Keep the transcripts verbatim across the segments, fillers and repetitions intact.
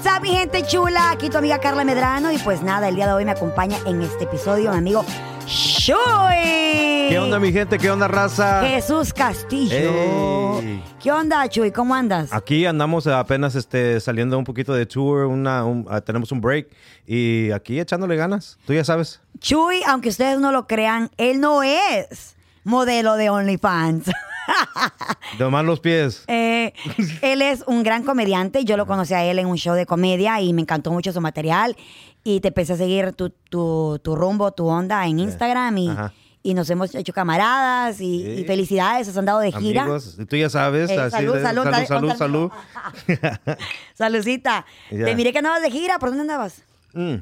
What's up, mi gente chula, aquí tu amiga Carla Medrano. Y pues nada, el día de hoy me acompaña en este episodio mi amigo Chuy. ¿Qué onda, mi gente? ¿Qué onda, raza? Jesús Castillo. Ey. ¿Qué onda, Chuy? ¿Cómo andas? Aquí andamos apenas este, saliendo un poquito de tour, una, un, uh, tenemos un break y aquí echándole ganas, tú ya sabes. Chuy, aunque ustedes no lo crean, él no es modelo de OnlyFans. De más los pies. Eh, él es un gran comediante. Yo lo conocí a él en un show de comedia y me encantó mucho su material. Y te empecé a seguir tu, tu, tu rumbo, tu onda en Instagram. Y, y nos hemos hecho camaradas. Y, sí. y felicidades, has andado de gira. Amigos, tú ya sabes. Eh, así salud, de, salud, salud, salud, salud, salud. Saludcita. Yeah. Te miré que andabas de gira. ¿Por dónde andabas? Mm.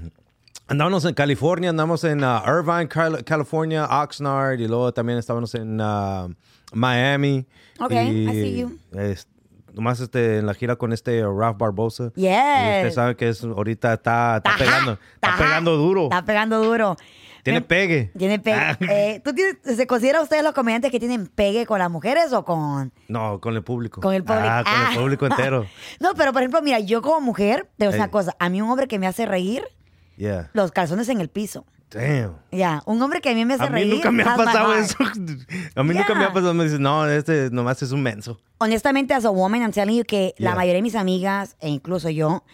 Andábamos en California, andamos en uh, Irvine, Cal- California, Oxnard, y luego también estábamos en uh, Miami. Ok, y, I see you. Es, nomás este, en la gira con este uh, Ralph Barbosa. Yeah. Usted sabe que es, ahorita está, está pegando, está pegando duro. Está pegando duro. Tiene pegue. Tiene pegue. Ah. Eh, ¿tú tienes, ¿Se consideran ustedes los comediantes que tienen pegue con las mujeres o con...? No, con el público. Con el público. Ah, ah. Con el público entero. No, pero por ejemplo, mira, yo como mujer, te digo una cosa, a mí un hombre que me hace reír... Yeah. Los calzones en el piso. Damn. Ya, yeah. Un hombre que a mí me hace a mí reír. A mí nunca me ha pasado eso. A mí yeah. nunca me ha pasado. Me dicen, no, este nomás es un menso. Honestamente, as a woman, I'm telling you que yeah. la mayoría de mis amigas, e incluso yo,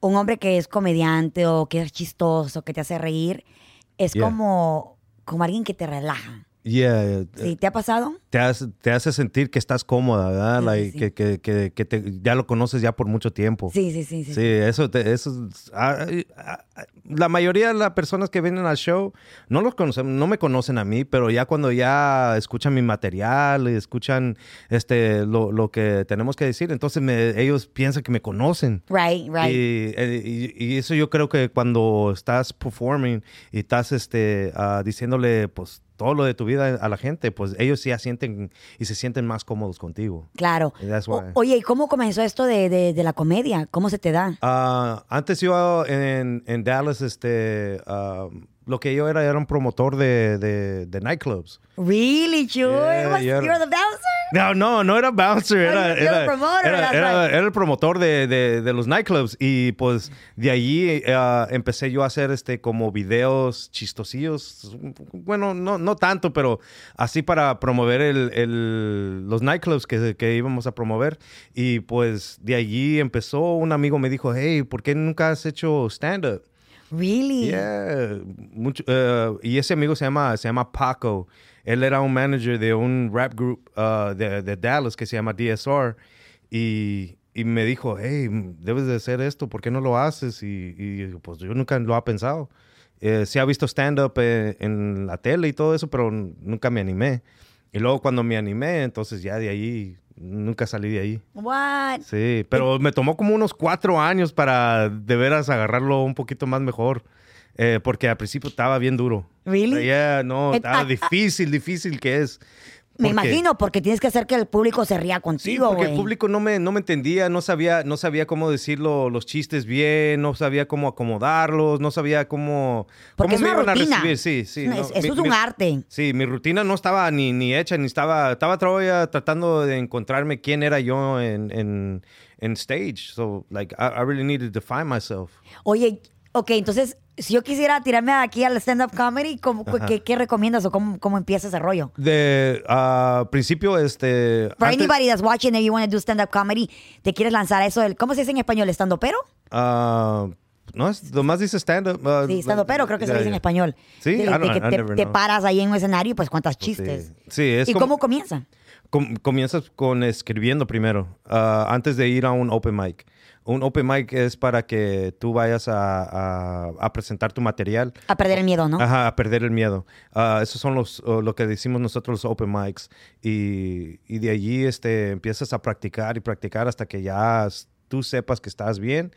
un hombre que es comediante o que es chistoso, que te hace reír, es yeah. como, como alguien que te relaja. Yeah. ¿Sí? ¿Te ha pasado? Te hace, te hace sentir que estás cómoda, ¿verdad? Sí, like, sí. Que, que, que, que te, ya lo conoces ya por mucho tiempo. Sí, sí, sí. Sí, sí eso... Te, eso a, a, la mayoría de las personas que vienen al show no los conocen, no me conocen a mí, pero ya cuando ya escuchan mi material, escuchan este, lo, lo que tenemos que decir, entonces me, ellos piensan que me conocen. Right, right. Y, y, y eso yo creo que cuando estás performing y estás este, uh, diciéndole, pues, todo lo de tu vida a la gente, pues ellos ya sienten y se sienten más cómodos contigo. Claro. O, oye, ¿y cómo comenzó esto de, de, de la comedia? ¿Cómo se te da? Uh, antes yo en, en Dallas, este, uh, lo que yo era era un promotor de, de, de nightclubs. Really, Chuy? Yeah, yeah. ¿You're the bouncer? No, no, no era bouncer. Era, era, promoter, era, era, era el promotor de, de, de los nightclubs. Y pues de allí uh, empecé yo a hacer este, como videos chistosillos. Bueno, no, no tanto, pero así para promover el, el, los nightclubs que, que íbamos a promover. Y pues de allí empezó. Un amigo me dijo, hey, ¿por qué nunca has hecho stand-up? Really? Yeah. Mucho, uh, y ese amigo se llama, se llama Paco. Él era un manager de un rap group uh, de, de Dallas que se llama D S R. Y, y me dijo, hey, debes de hacer esto, ¿por qué no lo haces? Y, y pues yo nunca lo he pensado. Eh, sí he visto stand-up eh, en la tele y todo eso, pero nunca me animé. Y luego cuando me animé, entonces ya de ahí... Nunca salí de ahí. What? Sí, pero me tomó como unos cuatro años para de veras agarrarlo un poquito más mejor. Eh, porque al principio estaba bien duro. ¿Really? Yeah, no, estaba difícil, difícil que es. Me imagino, porque tienes que hacer que el público se ría contigo, güey. Sí, porque el público no me, no me entendía, no sabía, no sabía cómo decir los chistes bien, no sabía cómo acomodarlos, no sabía cómo... Porque es una rutina. Sí, sí. Eso es un arte. Sí, mi rutina no estaba ni, ni hecha, ni estaba... Estaba todavía tratando de encontrarme quién era yo en, en, en stage. So, like, I, I really needed to define myself. Oye, ok, entonces... Si yo quisiera tirarme aquí al stand-up comedy, ¿cómo, qué, ¿qué recomiendas o cómo, cómo empieza ese rollo? De uh, principio, este... For antes, anybody that's watching, if you want to do stand-up comedy, ¿te quieres lanzar a eso? Del, ¿Cómo se dice en español? ¿Estandopero? Uh, no, es, nomás dice stand-up. Uh, sí, estandopero, creo que yeah, se dice yeah. en español. Sí, de, I don't, de que I te, never know. Te paras ahí en un escenario y pues cuentas chistes. Sí, sí es ¿Y como, cómo comienza? Com- comienzas con escribiendo primero, uh, antes de ir a un open mic. Un open mic es para que tú vayas a, a, a presentar tu material. A perder el miedo, ¿no? Ajá, a perder el miedo. Uh, esos son los uh, lo que decimos nosotros los open mics. Y, y de allí este, empiezas a practicar y practicar hasta que ya tú sepas que estás bien.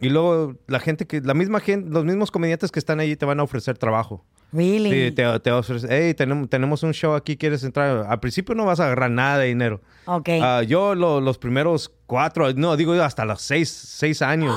Y luego la gente que, la misma gente, los mismos comediantes que están allí te van a ofrecer trabajo. Really? Sí, te, te ofrecen, hey, tenemos, tenemos un show aquí, ¿quieres entrar? Al principio no vas a agarrar nada de dinero. Ok. Uh, yo lo, los primeros cuatro, no, digo hasta los seis, seis años.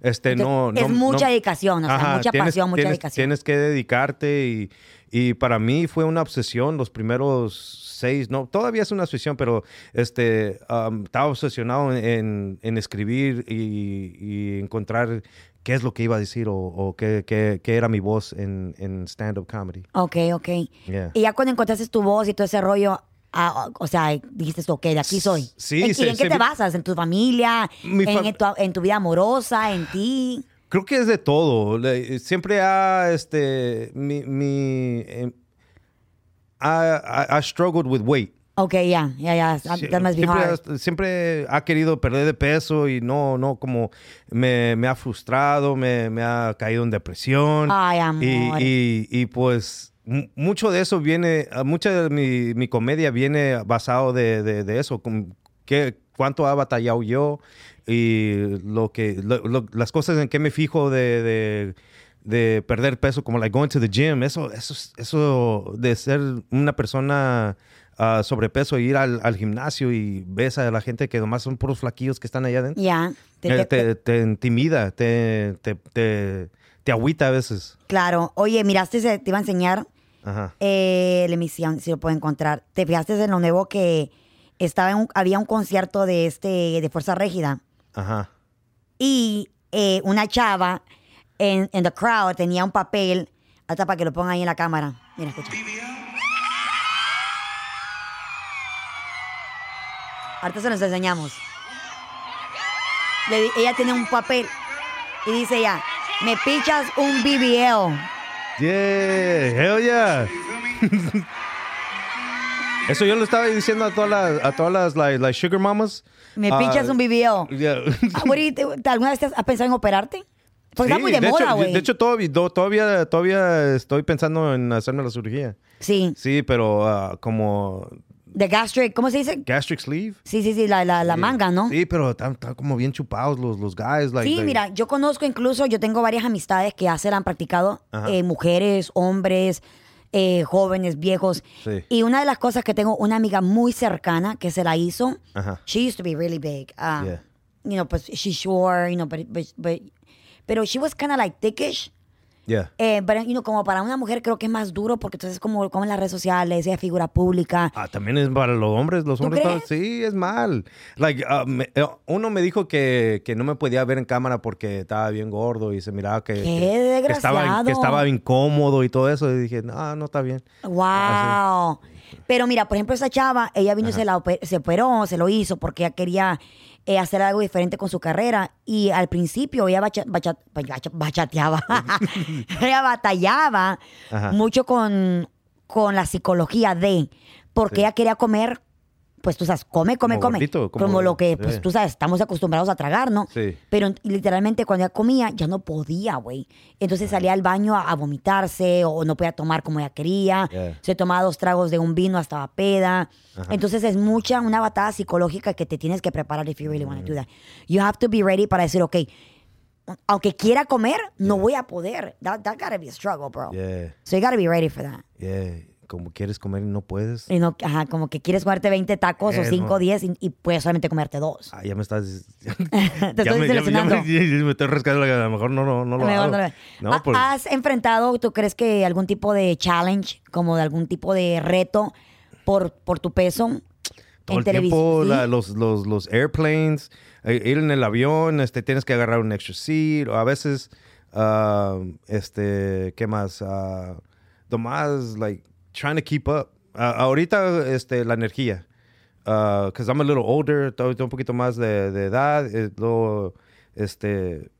Este, Entonces, no, no, es mucha no, dedicación, o sea, ajá, mucha tienes, pasión, mucha tienes, dedicación. Tienes que dedicarte y, Y para mí fue una obsesión los primeros seis, no, todavía es una obsesión, pero este, um, estaba obsesionado en, en escribir y, y encontrar qué es lo que iba a decir o, o qué, qué, qué era mi voz en, en stand-up comedy. Ok, ok. Yeah. Y ya cuando encontraste tu voz y todo ese rollo... Ah, o sea, dijiste, ok, de aquí soy. Sí, ¿En, se, ¿y en qué se, te basas? ¿En tu familia? Mi fam- en, en, tu, ¿En tu vida amorosa? ¿En ti? Creo que es de todo. Siempre ha, este, mi, mi, eh, I, I, I struggled with weight. Ok, ya, ya, ya. Siempre, siempre ha querido perder de peso y no, no, como me, me ha frustrado, me, me ha caído en depresión. Ay, amor. Y, y, y pues... Mucho de eso viene, mucha de mi, mi comedia viene basado de, de, de eso, que, cuánto ha batallado yo y lo que, lo, lo, las cosas en que me fijo de, de, de perder peso, como like going to the gym, eso, eso, eso de ser una persona... Uh, sobrepeso, ir al, al gimnasio y ves a la gente que nomás son puros flaquillos que están allá adentro. Ya. Yeah. Eh, te, te intimida, te, te, te, te agüita a veces. Claro. Oye, miraste, te iba a enseñar. Ajá. Eh, le me decían si lo puedo encontrar. Te fijaste en lo nuevo que estaba en un, había un concierto de este de Fuerza Régida. Ajá. Y eh, una chava en, en the crowd tenía un papel, hasta para que lo pongan ahí en la cámara. Mira, escucha. Ahorita se los enseñamos. Le, ella tiene un papel y dice ella, me pichas un B B L. Yeah, hell yeah. Eso yo lo estaba diciendo a todas las, a todas las like, like sugar mamas. Me uh, pichas un B B L. Yeah. ¿Alguna vez has pensado en operarte? Porque sí, está muy de, de moda, güey. De hecho, todavía, todavía estoy pensando en hacerme la cirugía. Sí. Sí, pero uh, como... De gastric, ¿cómo se dice? Gastric sleeve. Sí, sí, sí, la, la, la yeah. manga, ¿no? Sí, pero están como bien chupados los, los guys. Like, sí, they... mira, yo conozco incluso, yo tengo varias amistades que ya se la han practicado, eh, mujeres, hombres, eh, jóvenes, viejos. Sí. Y una de las cosas que tengo una amiga muy cercana que se la hizo, ajá. She used to be really big. Uh, yeah. You know, but she's short, you know, but, but, but, pero she was kind of like thickish. Yeah. Eh, pero, you know, como para una mujer creo que es más duro porque entonces como, como en las redes sociales es figura pública. Ah, también es para los hombres, los hombres están, sí, es mal. Like, uh, me, uno me dijo que, que no me podía ver en cámara porque estaba bien gordo y se miraba que, que, que, estaba, que estaba incómodo y todo eso y dije, no, no está bien. Wow. Así. Pero mira, por ejemplo, esa chava, ella vino y se, la oper- se operó, se lo hizo porque ella quería eh, hacer algo diferente con su carrera. Y al principio ella bacha- bacha- bacha- bachateaba, ella batallaba ajá. mucho con, con la psicología de, porque sí. ella quería comer, pues tú sabes, come, come, como come. Gordito, como, como lo que, pues yeah. tú sabes, estamos acostumbrados a tragar, ¿no? Sí. Pero literalmente cuando ella comía, ya no podía, güey. Entonces yeah. salía al baño a, a vomitarse o no podía tomar como ella quería. Yeah. Se tomaba dos tragos de un vino hasta peda. Uh-huh. Entonces es mucha, una batalla psicológica que te tienes que preparar if you really mm. want to do that. You have to be ready para decir, ok, aunque quiera comer, yeah. no voy a poder. That, that gotta be a struggle, bro. Yeah. So you gotta be ready for that. Yeah. Como quieres comer y no puedes. Y no, ajá, como que quieres comerte veinte tacos eh, o cinco o no. diez y, y puedes solamente comerte dos. Ah, ya me estás... Ya, te estoy seleccionando. Me, me estoy rascando, a lo mejor no, no, no lo mejor hago. No, no, pues. ¿Has enfrentado, tú crees que algún tipo de challenge, como de algún tipo de reto por, por tu peso? Todo el tiempo, ¿sí? la, los, los, los airplanes, ir en el avión, este, tienes que agarrar un extra seat, o a veces, uh, este, ¿qué más? Uh, nomás, like... Trying to keep up. Uh, ahorita este, la energía. Because uh, I'm a little older, tengo un poquito más de, de edad. Eh, luego, este,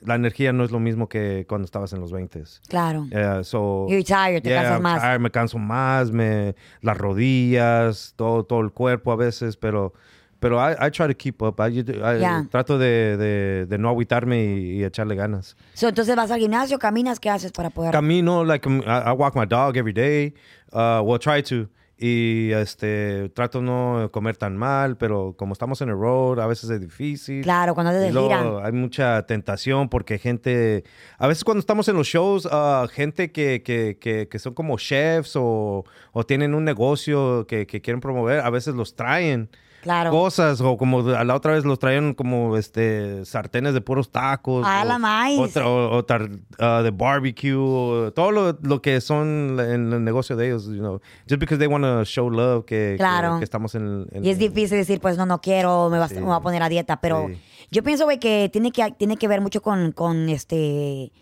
la energía no es lo mismo que cuando estabas en los veintes. Claro. Uh, so, You're tired, te yeah, cansas I'm más. Tired, me canso más, me, las rodillas, todo, todo el cuerpo a veces, pero... Pero I, I try to keep up. I, I, yeah. Trato de, de, de no agüitarme y, y echarle ganas. So, entonces, ¿vas al gimnasio? ¿Caminas? ¿Qué haces para poder...? Camino, like, I, I walk my dog every day. Uh, well, try to. Y este, trato no comer tan mal, pero como estamos en el road, a veces es difícil. Claro, cuando te giran. Hay mucha tentación porque gente... A veces cuando estamos en los shows, uh, gente que, que, que, que son como chefs o, o tienen un negocio que, que quieren promover, a veces los traen... claro. cosas, o como la otra vez los traían como este sartenes de puros tacos. Ah, la maíz. O, o, o tar, uh, de barbecue, o todo lo, lo que son en el negocio de ellos, you know, just because they want to show love, que, claro. que, que estamos en, en... Y es difícil decir, pues no, no quiero, me, vas, sí. me voy a poner a dieta, pero sí. yo pienso, güey, que tiene que, tiene que ver mucho con, con este...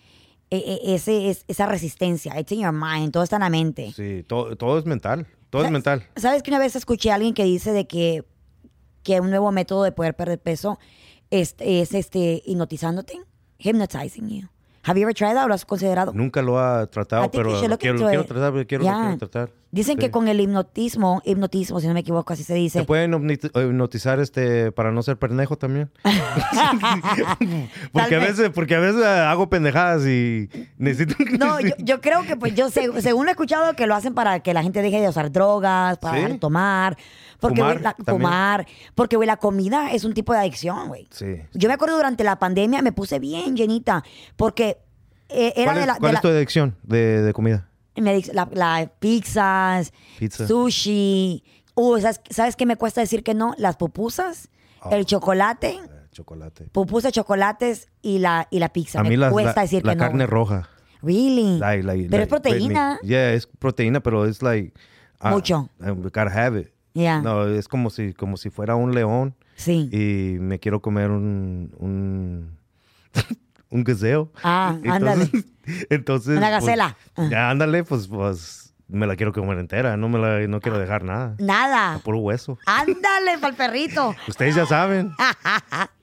Ese, es, esa resistencia. It's in your mind. Todo está en la mente. Sí, todo, todo es mental. Todo es mental. ¿Sabes que una vez escuché a alguien que dice de que, que un nuevo método de poder perder peso es, es este hipnotizándote? Hypnotizing you. Have you ever tried that? ¿Lo has considerado? Nunca lo ha tratado, pero lo quiero, quiero tratar. Quiero, yeah. lo quiero tratar. Dicen sí. que con el hipnotismo, hipnotismo, si no me equivoco, así se dice. ¿Te pueden hipnotizar este, para no ser pendejo también? porque, a veces, porque a veces hago pendejadas y necesito... no, yo, yo creo que, pues, yo seg- según he escuchado, que lo hacen para que la gente deje de usar drogas, para ¿Sí? dejar de tomar, porque, fumar, wey, la, fumar, porque wey, la comida es un tipo de adicción, güey. Sí. Yo me acuerdo durante la pandemia me puse bien llenita, porque... Eh, era ¿Cuál es, de la, de ¿cuál la... es tu adicción de, de comida? Las la pizzas, Pizza. sushi. Uh, ¿sabes, ¿Sabes qué me cuesta decir que no? Las pupusas, oh. el chocolate. Eh, chocolate. Pupusas, chocolates y la, y la pizza. A mí me la, cuesta la, decir la que no. La carne roja. Really? Like, like, pero like, es proteína. Me, yeah, es proteína, pero es like... Uh, Mucho. I gotta have it. Yeah. No, es como si, como si fuera un león. Sí. Y me quiero comer un... un... un gazelle. Ah, ándale. Entonces, entonces, una gacela. Pues, ya, ándale, pues, pues me la quiero comer entera. No me la, no quiero dejar nada. Nada. A puro hueso. Ándale, pa'l perrito. Ustedes ya saben.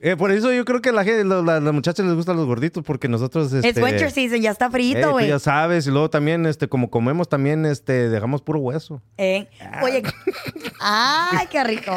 eh, por eso yo creo que a la gente, las la muchachas les gustan los gorditos, porque nosotros... Este, es winter season, ya está frito, güey. Eh, ya sabes. Y luego también, este, como comemos, también este, dejamos puro hueso. Eh. Ah. Oye, ay, qué rico.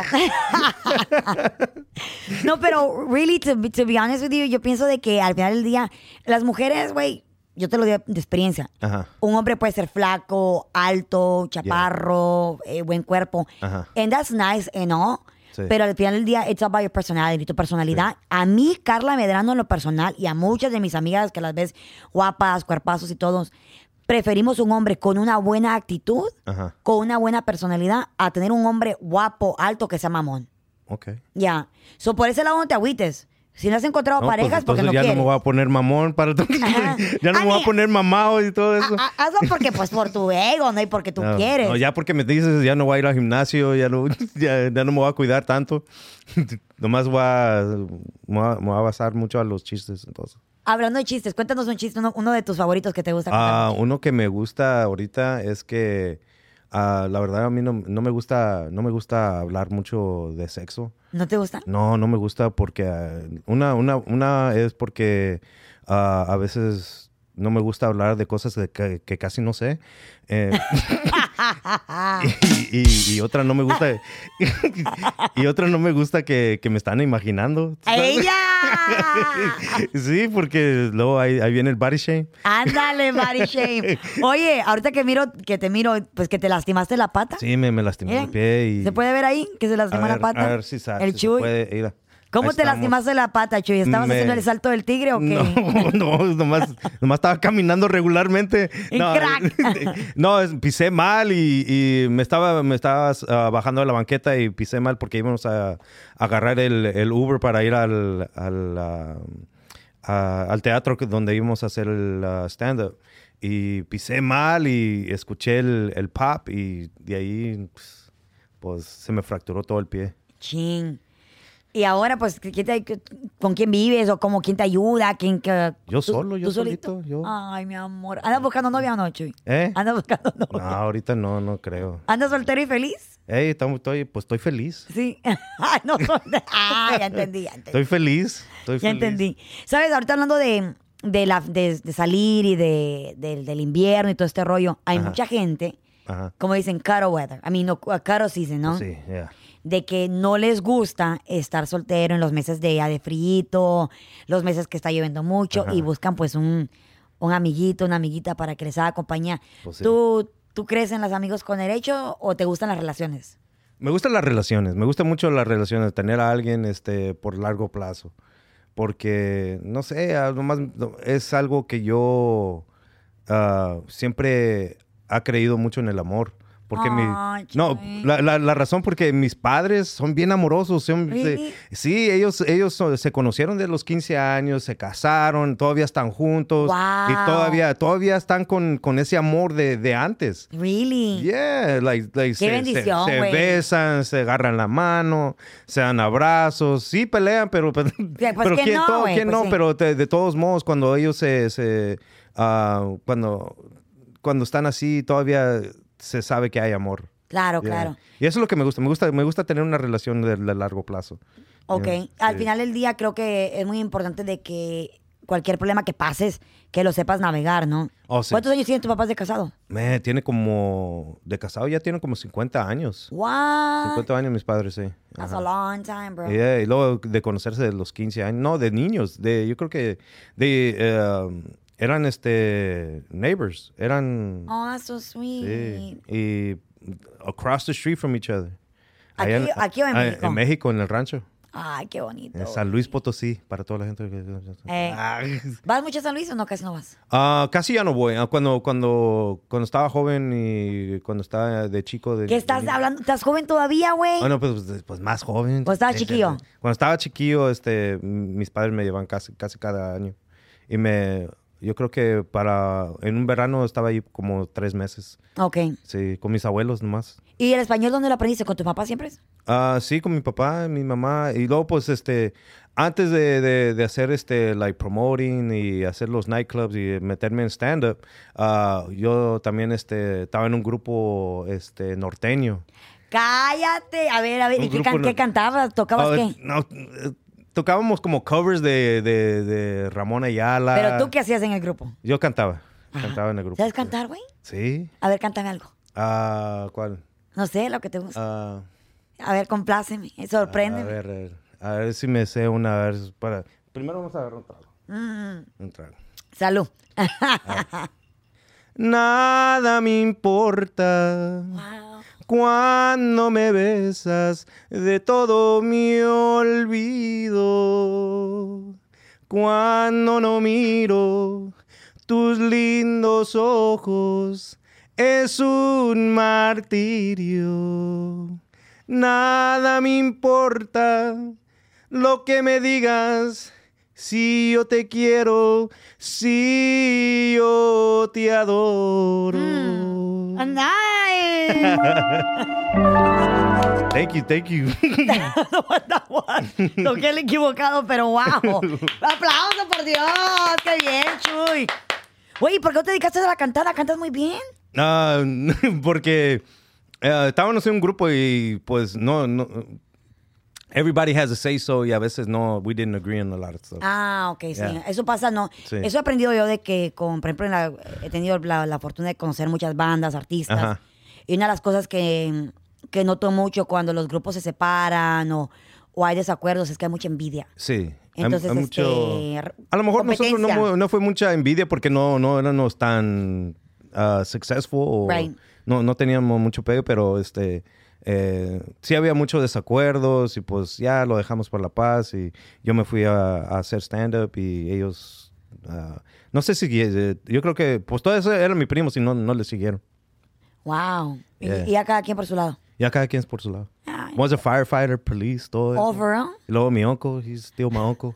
No, pero really, to be, to be honest with you, yo pienso de que al final del día, las mujeres, güey, yo te lo digo de experiencia. Ajá. Un hombre puede ser flaco, alto, chaparro, yeah. eh, buen cuerpo. Ajá. And that's nice, and all. Sí. Pero al final del día, it's about your personality, tu personalidad. Sí. A mí, Carla Medrano, en lo personal, y a muchas de mis amigas que las ves guapas, cuerpazos y todos, preferimos un hombre con una buena actitud, Ajá. con una buena personalidad, a tener un hombre guapo, alto, que sea mamón. Ok. Ya. Yeah. So, por ese lado no te agüites. Si no has encontrado no, parejas, pues, porque no ya quieres. Ya no me voy a poner mamón para todo. Ya no a me mí, voy a poner mamado y todo eso. A, a, hazlo porque, pues, por tu ego, ¿no? Y porque tú no, quieres. No, ya porque me dices, ya no voy a ir al gimnasio, ya no, ya, ya no me voy a cuidar tanto. Nomás voy a, me voy a, me voy a basar mucho a los chistes, entonces. Hablando de chistes, cuéntanos un chiste, uno, uno de tus favoritos que te gusta. Ah, uh, uno que me gusta ahorita es que... Uh, la verdad a mí no, no me gusta no me gusta hablar mucho de sexo. ¿No te gusta? No, no me gusta porque uh, una, una, una es porque uh, a veces no me gusta hablar de cosas de que, que casi no sé. Eh, y, y, y otra no me gusta y otra no me gusta que, que me están imaginando. ¡Ella! Sí, porque luego ahí, ahí viene el body shame. Ándale, body shame. Oye, ahorita que miro, que te miro, pues que te lastimaste la pata. Sí, me, me lastimé ¿Eh? el pie. Y... ¿Se puede ver ahí que se lastimó la pata? A ver si sale. El si Chuy. Puede ir a... ¿Cómo ahí te estamos. Lastimaste la pata, Chuy? ¿Estabas me... haciendo el salto del tigre o qué? No, no, nomás, nomás estaba caminando regularmente. No, crack. No, pisé mal y, y me estaba, me estaba uh, bajando de la banqueta y pisé mal porque íbamos a, a agarrar el, el Uber para ir al, al, uh, a, al teatro donde íbamos a hacer el uh, stand-up. Y pisé mal y escuché el, el pop y de ahí pues, pues se me fracturó todo el pie. Ching. Y ahora, pues, ¿quién te, ¿con quién vives? ¿O cómo? ¿Quién te ayuda? ¿Quién, que, yo tú, solo, yo solito. solito yo. Ay, mi amor. ¿Andas buscando novia o no, Chuy? ¿Eh? ¿Andas buscando novia? No, ahorita no, no creo. ¿Andas soltero y feliz? Ey, estoy, pues estoy feliz. Sí. Ay, no, ah, ya entendí, ya entendí. Estoy feliz. Estoy ya feliz. entendí. ¿Sabes? Ahorita hablando de, de, la, de, de salir y de, de, del invierno y todo este rollo, hay Ajá. mucha gente, Ajá. como dicen, caro weather. I mean, no, caro season, ¿no? Sí, ya. Yeah. De que no les gusta estar soltero en los meses de, de frío, los meses que está lloviendo mucho, Ajá. y buscan pues un, un amiguito, una amiguita para que les haga compañía. Pues sí. ¿Tú, ¿Tú crees en los amigos con derecho o te gustan las relaciones? Me gustan las relaciones. Me gustan mucho las relaciones, tener a alguien este, por largo plazo. Porque, no sé, nomás es algo que yo uh, siempre he creído mucho en el amor. Porque oh, mi, no, la, la, la razón porque mis padres son bien amorosos. Son, ¿really? se, sí, ellos, ellos son, se conocieron de los quince años, se casaron, todavía están juntos. Wow. Y todavía, todavía están con, con ese amor de, de antes. Really? Yeah, like, like qué se, bendición, se, se besan, se agarran la mano, se dan abrazos. Sí, pelean, pero... pero, pues pero ¿quién no? Todo, ¿quién pues no? Sí. Pero de, de todos modos, cuando ellos se... se uh, cuando, cuando están así, todavía... se sabe que hay amor. Claro, yeah. claro. Y eso es lo que me gusta. Me gusta, me gusta tener una relación de, de largo plazo. Ok. Yeah. Al sí. final del día creo que es muy importante de que cualquier problema que pases, que lo sepas navegar, ¿no? Oh, sí. ¿Cuántos años tienen tus papás de casado? Me, tiene como... De casado ya tienen como cincuenta años. What? cincuenta años mis padres, sí. That's Ajá. a long time, bro. Yeah. Y luego de conocerse de los quince años. No, de niños. De, yo creo que... De... Uh, Eran, este, neighbors. Eran... Oh, that's so sweet. Sí. Y across the street from each other. ¿Aquí, en, aquí o en México? En México, en el rancho. Ay, qué bonito. En San Luis Potosí, para toda la gente. Eh, ah. ¿Vas mucho a San Luis o no? Casi no vas. Uh, casi ya no voy. Cuando, cuando, cuando estaba joven y cuando estaba de chico. De, ¿Qué estás de... hablando? ¿Estás joven todavía, güey? Bueno, pues, pues, pues más joven. ¿Cuando estabas chiquillo? Cuando estaba chiquillo, este, mis padres me llevaban casi, casi cada año. Y me... Yo creo que para... En un verano estaba ahí como tres meses. Ok. Sí, con mis abuelos nomás. ¿Y el español dónde lo aprendiste? ¿Con tu papá siempre? Uh, sí, con mi papá, mi mamá. Y luego, pues, este... Antes de, de, de hacer, este, like, promoting y hacer los nightclubs y meterme en stand-up, uh, yo también, este... Estaba en un grupo, este, norteño. ¡Cállate! A ver, a ver. Un ¿Y qué, can, no... qué cantabas? ¿Tocabas uh, qué? No... Uh, Tocábamos como covers de, de, de Ramón Ayala. ¿Pero tú qué hacías en el grupo? Yo cantaba. Ajá. Cantaba en el grupo. ¿Sabes cantar, güey? Sí. A ver, cántame algo. Ah, uh, ¿cuál? No sé, lo que te gusta. Uh, a ver, compláceme, sorpréndeme. A ver, a ver, a ver si me sé una. A ver, para... Primero vamos a agarrar un trago. Mm. Un trago. Salud. Nada me importa. Wow. Cuando me besas, de todo mi olvido. Cuando no miro tus lindos ojos, es un martirio. Nada me importa lo que me digas, si yo te quiero, si yo te adoro. Mm, nice. Thank you, thank you. Toqué el equivocado, pero wow. Aplausos, por Dios. Qué bien, Chuy. Oye, ¿por qué no te dedicaste a la cantada? ¿Cantas muy bien? Uh, porque uh, estábamos en un grupo y pues no... no Everybody has a say so y a veces no, we didn't agree on a lot of stuff. Ah, ok, yeah. sí. Eso pasa, no. Sí. Eso he aprendido yo de que, con, por ejemplo, en la, he tenido la, la fortuna de conocer muchas bandas, artistas. Ajá. Y una de las cosas que, que noto mucho cuando los grupos se separan o, o hay desacuerdos es que hay mucha envidia. Sí. Entonces, hay, hay este, mucho, a lo mejor nosotros no, no fue mucha envidia porque no, no éramos tan uh, successful o right. no, no teníamos mucho pedo, pero este... Eh, sí había muchos desacuerdos y pues ya lo dejamos por la paz y yo me fui a, a hacer stand-up y ellos, uh, no sé si, eh, yo creo que pues todos eran mis primos y no, no les siguieron. Wow. Yeah. ¿Y, y a cada quien por su lado? Y a cada quien es por su lado. Ay, was a firefighter, police, todo. Oh, for real? Y luego mi uncle, he's still my uncle.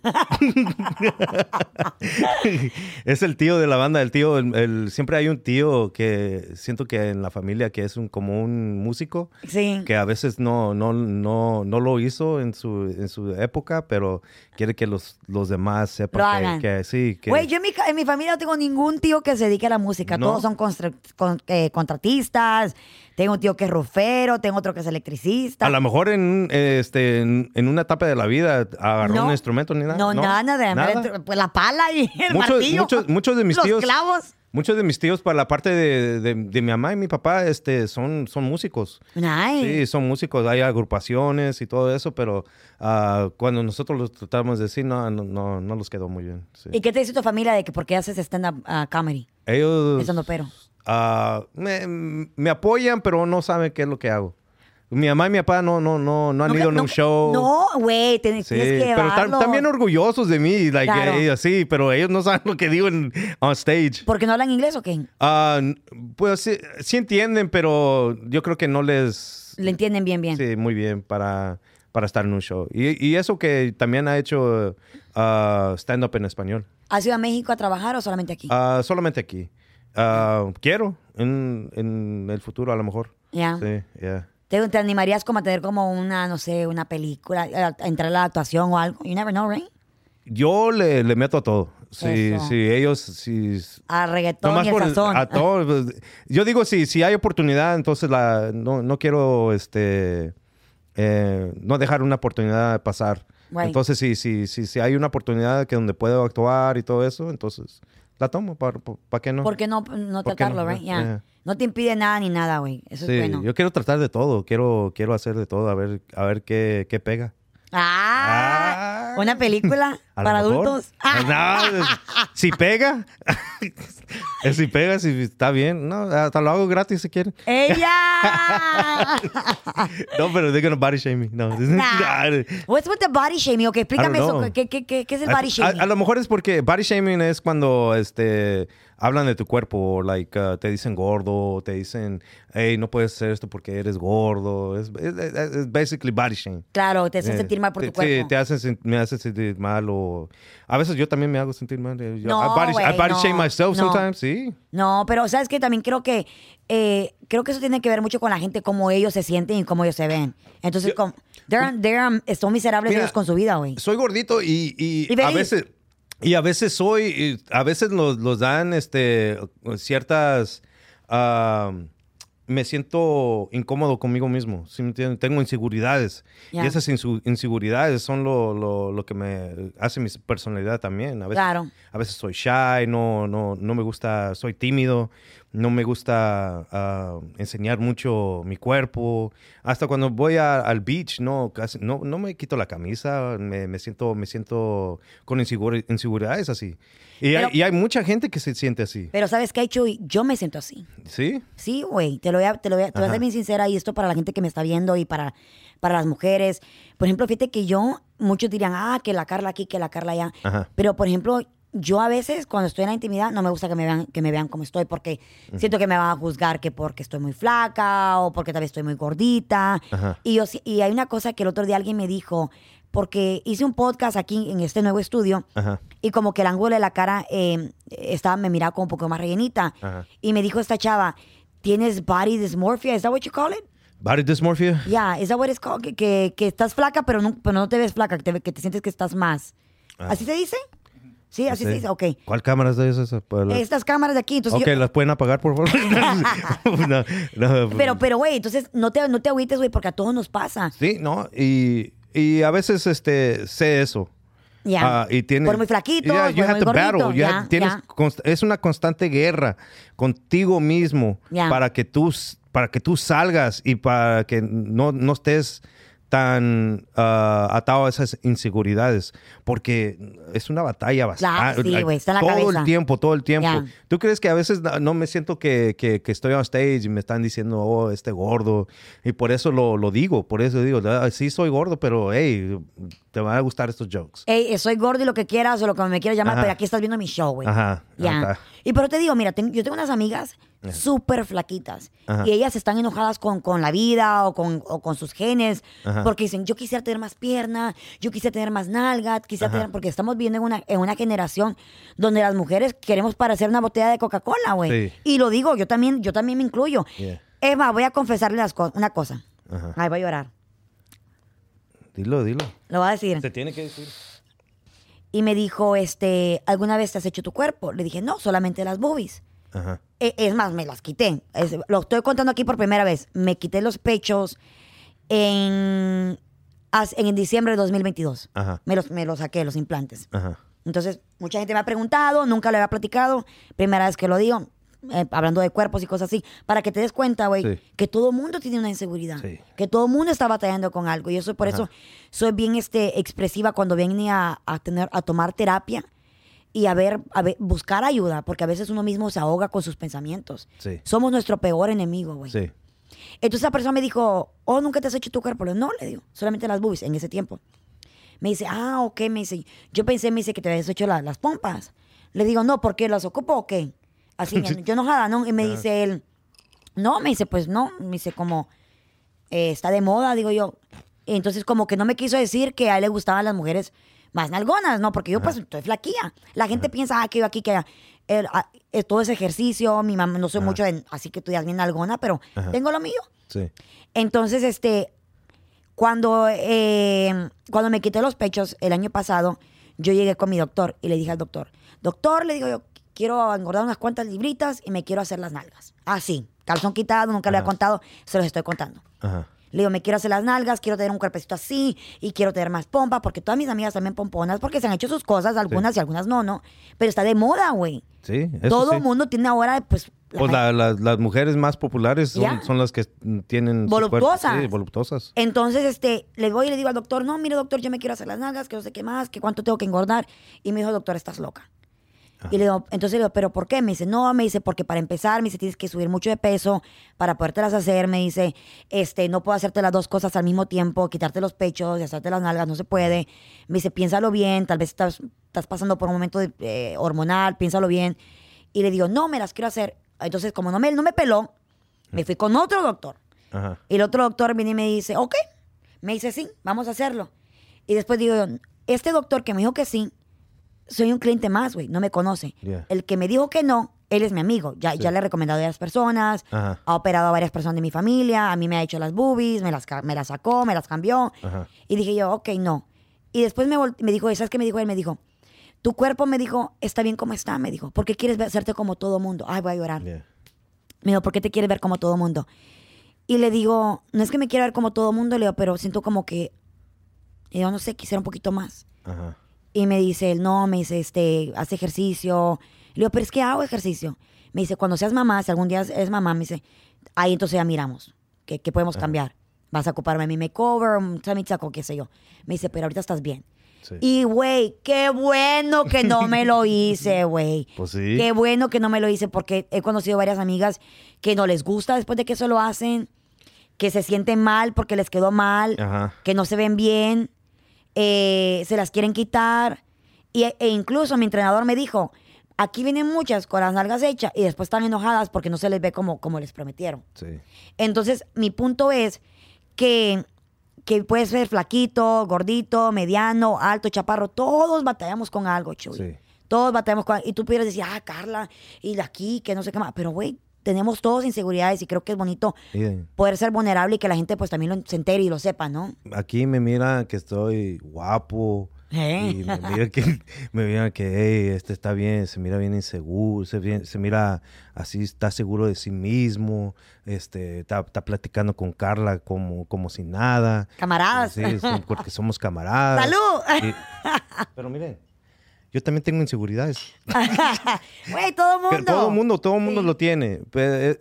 Es el tío de la banda, el tío, el, el, siempre hay un tío que siento que en la familia que es un, como un músico. Sí. Que a veces no, no, no, no lo hizo en su, en su época, pero quiere que los, los demás sepan que, que sí. Que... Güey, yo en mi, en mi familia no tengo ningún tío que se dedique a la música. No. Todos son constra, con, eh, contratistas. Tengo un tío que es rufero, tengo otro que es electricista. A lo mejor en, este, en, en una etapa de la vida agarró no, un instrumento ni nada. No, no nada, nada. nada. Pues la pala y el muchos, martillo. Muchos, muchos de mis los tíos, clavos. Muchos de mis tíos para la parte de, de, de mi mamá y mi papá este, son, son músicos. Nice. Sí, son músicos. Hay agrupaciones y todo eso, pero uh, cuando nosotros los tratamos de decir, no, no, no, no los quedó muy bien. Sí. ¿Y qué te dice tu familia de que por qué haces stand-up uh, comedy? Ellos... Estando pero. Uh, me, me apoyan, pero no saben qué es lo que hago. Mi mamá y mi papá no, no, no, no han no, ido a no, un show. No, güey, tienes, sí, tienes que llevarlo. Pero están bien orgullosos de mí, like, claro. eh, así, pero ellos no saben lo que digo en on stage. ¿Porque no hablan inglés o qué? Uh, pues sí, sí entienden, pero yo creo que no les... Le entienden bien, bien. Sí, muy bien para, para estar en un show. Y, y eso que también ha hecho uh, stand-up en español. ¿Has ido a México a trabajar o solamente aquí? Uh, solamente aquí. Uh, quiero, en, en el futuro a lo mejor. Ya. Yeah. Sí, ya. Yeah. ¿Te, ¿Te animarías como a tener como una, no sé, una película, a entrar a la actuación o algo? You never know, right? Yo le, le meto a todo. Sí, eso. Sí, ellos... Sí, a reggaetón y el sazón. A todo. Yo digo, sí, si hay oportunidad, entonces la no, no quiero este eh, no dejar una oportunidad pasar. Right. Entonces, sí, sí, sí, sí, hay una oportunidad que donde puedo actuar y todo eso, entonces... La tomo, ¿para pa, pa qué no? Porque no, no tratarlo, no? ¿Right? Yeah. Yeah. No te impide nada ni nada, güey. Eso sí, es bueno. Yo quiero tratar de todo, quiero, quiero hacer de todo, a ver, a ver qué, qué pega. Ah, ah, una película para adultos. Ah. No, si pega, si pega, si está bien. No, hasta lo hago gratis si quieren. ¡Ella! No, pero they're gonna body shame me. No. Nah. What's with the body shaming? Ok, explícame eso. ¿Qué, qué, qué, ¿Qué es el body shaming? A, a, a lo mejor es porque body shaming es cuando este hablan de tu cuerpo, like uh, te dicen gordo, te dicen, hey, no puedes hacer esto porque eres gordo. Es basically body shaming. Claro, te hacen eh, sentir mal por te, tu cuerpo. Sí, te hacen, me hacen sentir mal o... A veces yo también me hago sentir mal. Yo, no, I body, wey, I body no, shame myself no. sometimes, sí. No, pero sabes que también creo que eh, creo que eso tiene que ver mucho con la gente, cómo ellos se sienten y cómo ellos se ven. Entonces, yo, they're, they're, son miserables mira, ellos con su vida, güey. Soy gordito y, y, y a veces... Y a veces soy, a veces los, los dan este, ciertas, uh, me siento incómodo conmigo mismo, ¿sí me entiendes? Tengo inseguridades, yeah. Y esas inseguridades son lo, lo, lo que me hace mi personalidad también. A veces, claro. A veces soy shy, no, no, no me gusta, soy tímido, no me gusta uh, enseñar mucho mi cuerpo. Hasta cuando voy a, al beach, no, casi, no, no me quito la camisa, me, me siento, me siento con insegur- inseguridades así. Y, pero, hay, y hay mucha gente que se siente así. Pero ¿sabes qué, Chuy? Yo me siento así. ¿Sí? Sí, güey. Te lo voy a, te lo voy a, te voy a ser bien sincera, y esto para la gente que me está viendo y para, para las mujeres. Por ejemplo, fíjate que yo, muchos dirían, ah, que la Carla aquí, que la Carla allá. Ajá. Pero, por ejemplo, yo a veces, cuando estoy en la intimidad, no me gusta que me vean, que me vean como estoy, porque uh-huh. siento que me van a juzgar que porque estoy muy flaca o porque tal vez estoy muy gordita. Uh-huh. Y, yo, y hay una cosa que el otro día alguien me dijo... Porque hice un podcast aquí en este nuevo estudio. Ajá. Y como que el ángulo de la cara eh, estaba, me miraba como un poco más rellenita. Ajá. Y me dijo esta chava, ¿tienes body dysmorphia? ¿Is that what you call it? Body dysmorphia? Yeah, is that what it's called? Que, que, que estás flaca, pero no, pero no te ves flaca, que te, que te sientes que estás más. Ah. ¿Así se dice? Sí, así se dice, ok. ¿Cuál cámara es esa? Estas cámaras de aquí. Entonces ok, yo... ¿las pueden apagar, por favor? no, no. Pero, pero, güey, entonces no te, no te agüites, güey, porque a todos nos pasa. Sí, no, y... Y a veces este, sé eso. Yeah. Uh, y tiene, por muy flaquito, yeah, you por have muy to gordito. Battle. You yeah, have, tienes, yeah. const, es una constante guerra contigo mismo yeah. para, que tú, para que tú salgas y para que no, no estés tan uh, atado a esas inseguridades. Porque es una batalla bastante. Claro, sí, güey, está en la cabeza. Todo el tiempo, todo el tiempo. Yeah. ¿Tú crees que a veces no me siento que, que, que estoy on stage y me están diciendo, oh, este gordo? Y por eso lo, lo digo, por eso digo, sí soy gordo, pero hey, te van a gustar estos jokes. Hey, soy gordo y lo que quieras o lo que me quieras llamar, ajá. pero aquí estás viendo mi show, güey. Ajá. Yeah. Y pero te digo, mira, ten, yo tengo unas amigas yeah. súper flaquitas ajá. y ellas están enojadas con, con la vida o con, o con sus genes ajá. porque dicen, yo quisiera tener más pierna, yo quisiera tener más nalga, quisiera ajá. tener... Porque estamos viviendo en una, en una generación donde las mujeres queremos parecer una botella de Coca-Cola, güey. Sí. Y lo digo, yo también, yo también me incluyo. Yeah. Emma, voy a confesarle las co- una cosa. Ajá. Ay, voy a llorar. Dilo, dilo. Lo va a decir. Se tiene que decir. Y me dijo, este, ¿alguna vez te has hecho tu cuerpo? Le dije, no, solamente las boobies. Ajá. E- es más, me las quité. Es, lo estoy contando aquí por primera vez. Me quité los pechos en, en diciembre de dos mil veintidós. Ajá. Me los, me los saqué, los implantes. Ajá. Entonces, mucha gente me ha preguntado, nunca lo había platicado. Primera vez que lo digo. Eh, hablando de cuerpos y cosas así, para que te des cuenta, güey, sí. que todo mundo tiene una inseguridad, sí. que todo mundo está batallando con algo. Y yo soy por ajá. eso soy bien este, expresiva cuando viene a, a tener a tomar terapia y a ver, a ver, buscar ayuda, porque a veces uno mismo se ahoga con sus pensamientos. Sí. Somos nuestro peor enemigo, güey. Sí. Entonces esa persona me dijo, oh, ¿nunca te has hecho tu cuerpo? Le digo, no, le digo, solamente las boobies en ese tiempo. Me dice, ah, ok, me dice, yo pensé, me dice, que te habías hecho la, las pompas. Le digo, no, ¿por qué? ¿Las ocupo o qué? Así, yo enojada, ¿no? Y me dice él, no, me dice, pues no, me dice, como, eh, está de moda, digo yo. Entonces como que no me quiso decir que a él le gustaban las mujeres más nalgonas, ¿no? Porque yo, ajá, pues estoy flaquía. La gente, ajá, piensa, ah, que yo aquí, que eh, eh, todo ese ejercicio, mi mamá, no soy, ajá, mucho, de, así que tú ya bien nalgona, pero, ajá, tengo lo mío. Sí. Entonces, este, cuando, eh, cuando me quité los pechos el año pasado, yo llegué con mi doctor y le dije al doctor, doctor, le digo yo, quiero engordar unas cuantas libritas y me quiero hacer las nalgas. Así, calzón quitado, nunca, ajá, lo he contado, se los estoy contando. Ajá. Le digo, me quiero hacer las nalgas, quiero tener un cuerpecito así y quiero tener más pompa, porque todas mis amigas también pomponas, porque se han hecho sus cosas, algunas, sí, y algunas no, ¿no? Pero está de moda, güey. Sí, eso todo el, sí, mundo tiene ahora, pues... La pues la, la, las mujeres más populares son, yeah, son las que tienen... Voluptuosas. Sí, voluptuosas. Entonces, este, le voy y le digo al doctor, no, mire, doctor, yo me quiero hacer las nalgas, que no sé qué más, que cuánto tengo que engordar. Y me dijo, doctor, estás loca. Ajá. Y le digo, entonces le digo, ¿pero por qué? Me dice, no, me dice, porque para empezar, me dice, tienes que subir mucho de peso para podértelas hacer, me dice, este, no puedo hacerte las dos cosas al mismo tiempo, quitarte los pechos y hacerte las nalgas, no se puede. Me dice, piénsalo bien, tal vez estás, estás pasando por un momento de, eh, hormonal, piénsalo bien. Y le digo, no, me las quiero hacer. Entonces, como no me, no me peló, me fui con otro doctor. Ajá. Y el otro doctor viene y me dice, ok, me dice, sí, vamos a hacerlo. Y después digo, este doctor que me dijo que sí, soy un cliente más, güey, no me conoce. Yeah. El que me dijo que no, él es mi amigo. Ya, sí, ya le he recomendado a varias personas, ajá, ha operado a varias personas de mi familia, a mí me ha hecho las boobies, me las, me las sacó, me las cambió. Ajá. Y dije yo, ok, no. Y después me, vol- me dijo, ¿sabes qué me dijo él? Me dijo, tu cuerpo, me dijo, está bien como está, me dijo, ¿por qué quieres hacerte como todo mundo? Ay, voy a llorar. Yeah. Me dijo, ¿por qué te quieres ver como todo mundo? Y le digo, no es que me quiera ver como todo mundo, le digo, pero siento como que, yo no sé, quisiera un poquito más. Ajá. Y me dice él, no, me dice, este, haz ejercicio. Le digo, pero es que hago ejercicio. Me dice, cuando seas mamá, si algún día eres mamá, me dice, ahí entonces ya miramos, que, que podemos, ajá, cambiar. Vas a ocuparme mi makeover, un chamichaco, qué sé yo. Me dice, pero ahorita estás bien. Sí. Y, güey, qué bueno que no me lo hice, güey. Pues sí. Qué bueno que no me lo hice, porque he conocido varias amigas que no les gusta después de que eso lo hacen, que se sienten mal porque les quedó mal, ajá, que no se ven bien. Eh, se las quieren quitar y, e incluso mi entrenador me dijo, aquí vienen muchas con las nalgas hechas y después están enojadas porque no se les ve como, como les prometieron. Sí. Entonces mi punto es que, que puedes ser flaquito, gordito, mediano, alto, chaparro, todos batallamos con algo, Chuy. Sí. Todos batallamos con algo y tú pudieras decir, ah, Carla, y de aquí, que no sé qué más, pero güey, tenemos todos inseguridades y creo que es bonito, bien, poder ser vulnerable y que la gente pues también lo, se entere y lo sepa, ¿no? Aquí me mira que estoy guapo, ¿eh? Y me mira que, me mira que hey, este está bien, se mira bien inseguro, se, bien, se mira así, está seguro de sí mismo, este, está, está platicando con Carla como, como si nada. Camaradas. Sí, porque somos camaradas. ¡Salud! Y, pero miren, yo también tengo inseguridades. Güey, todo mundo. Pero todo mundo, todo mundo sí lo tiene. Pero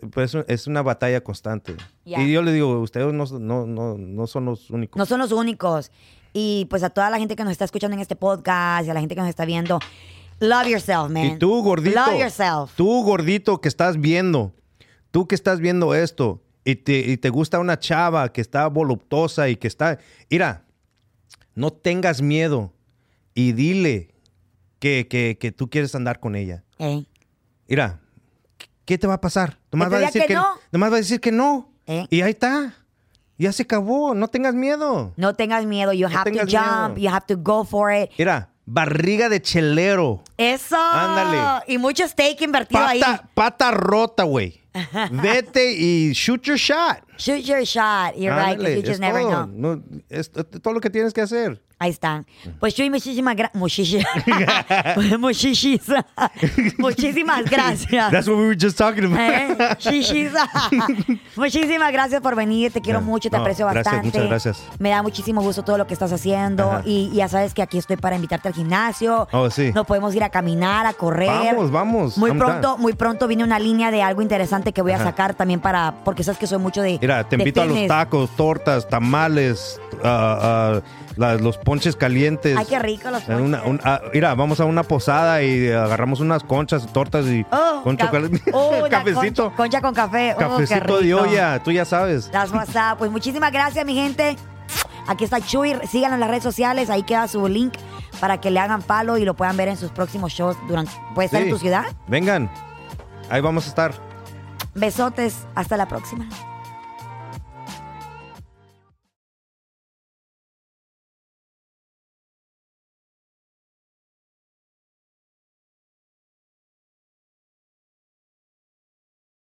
es una batalla constante. Yeah. Y yo le digo, ustedes no, no, no, no son los únicos. No son los únicos. Y pues a toda la gente que nos está escuchando en este podcast y a la gente que nos está viendo, love yourself, man. Y tú, gordito. Love yourself. Tú, gordito, que estás viendo. Tú que estás viendo esto y te, y te gusta una chava que está voluptuosa y que está... Mira, no tengas miedo y dile... Que, que, que tú quieres andar con ella. Eh. Mira, ¿qué te va a pasar? Nomás va a decir que, que no. Nomás va a decir que no. Eh. Y ahí está. Ya se acabó. No tengas miedo. No tengas miedo. You no have to jump. Miedo. You have to go for it. Mira, barriga de chelero. Eso. Ándale. Y mucho steak invertido pata, ahí. Pata rota, güey. Vete y shoot your shot. Shoot your shot. You're Ándale. Right. Because you just es never todo. Know. No, es, es todo lo que tienes que hacer. Ahí están. Pues Chuy, muchísimas gracias. Muchísimas. Muchísimas gracias. That's what we were just talking about. ¿Eh? Muchísimas gracias por venir. Te quiero no, mucho, te no, aprecio gracias, bastante. Muchas gracias. Me da muchísimo gusto todo lo que estás haciendo. Y, y ya sabes que aquí estoy para invitarte al gimnasio. Oh, sí. Nos podemos ir a caminar, a correr. Vamos, vamos. Muy I'm pronto, done. muy pronto viene una línea de algo interesante que voy a Ajá. sacar también para. Porque sabes que soy mucho de. It Mira, te invito Depende. a los tacos, tortas, tamales, uh, uh, la, los ponches calientes. Ay, qué rico los ponches. Una, una, uh, mira, vamos a una posada y agarramos unas conchas, tortas y oh, con chocolate. Oh, cafecito. Concha, concha con café. Cafecito oh, de olla, tú ya sabes. Las WhatsApp. Pues muchísimas gracias, mi gente. Aquí está Chuy. Síganlo en las redes sociales. Ahí queda su link para que le hagan follow y lo puedan ver en sus próximos shows. Durante... ¿Puede estar sí. en tu ciudad? Vengan. Ahí vamos a estar. Besotes. Hasta la próxima.